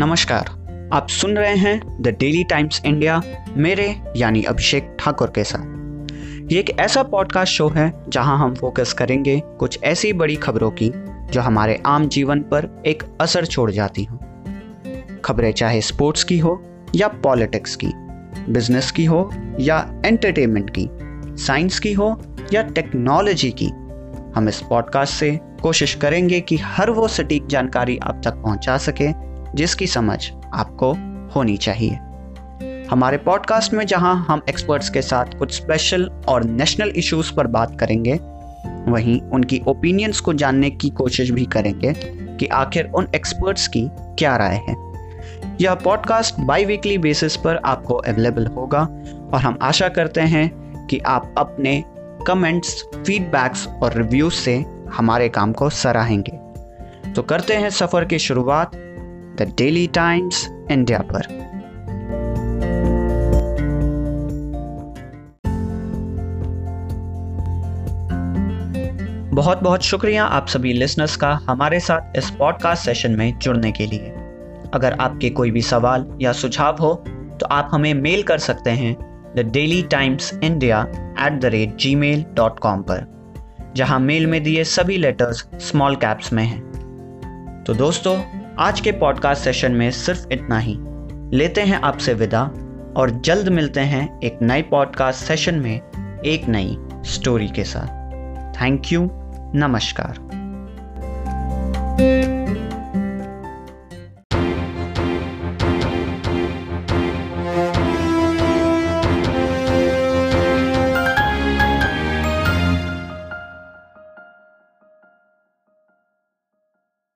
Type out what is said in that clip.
नमस्कार, आप सुन रहे हैं द डेली टाइम्स इंडिया मेरे यानी अभिषेक ठाकुर के साथ। ये एक ऐसा पॉडकास्ट शो है जहां हम फोकस करेंगे कुछ ऐसी बड़ी खबरों की जो हमारे आम जीवन पर एक असर छोड़ जाती हो। खबरें चाहे स्पोर्ट्स की हो या पॉलिटिक्स की, बिजनेस की हो या एंटरटेनमेंट की, साइंस की हो या टेक्नोलॉजी की, हम इस पॉडकास्ट से कोशिश करेंगे कि हर वो सटीक जानकारी आप तक पहुंचा सके जिसकी समझ आपको होनी चाहिए। हमारे पॉडकास्ट में जहां हम एक्सपर्ट्स के साथ कुछ स्पेशल और नेशनल इश्यूज पर बात करेंगे, वहीं उनकी ओपिनियंस को जानने की कोशिश भी करेंगे कि आखिर उन एक्सपर्ट्स की क्या राय है। यह पॉडकास्ट बाई वीकली बेसिस पर आपको अवेलेबल होगा और हम आशा करते हैं कि आप अपने कमेंट्स, फीडबैक्स और रिव्यूज से हमारे काम को सराहेंगे। तो करते हैं सफर की शुरुआत द डेली टाइम्स इंडिया पर। बहुत बहुत शुक्रिया आप सभी लिसनर्स का हमारे साथ इस पॉडकास्ट सेशन में जुड़ने के लिए। अगर आपके कोई भी सवाल या सुझाव हो तो आप हमें मेल कर सकते हैं thedailytimesindia@gmail.com पर, जहां मेल में दिए सभी लेटर्स स्मॉल कैप्स में हैं। तो दोस्तों, आज के पॉडकास्ट सेशन में सिर्फ इतना ही। लेते हैं आपसे विदा और जल्द मिलते हैं एक नए पॉडकास्ट सेशन में एक नई स्टोरी के साथ। थैंक यू, नमस्कार।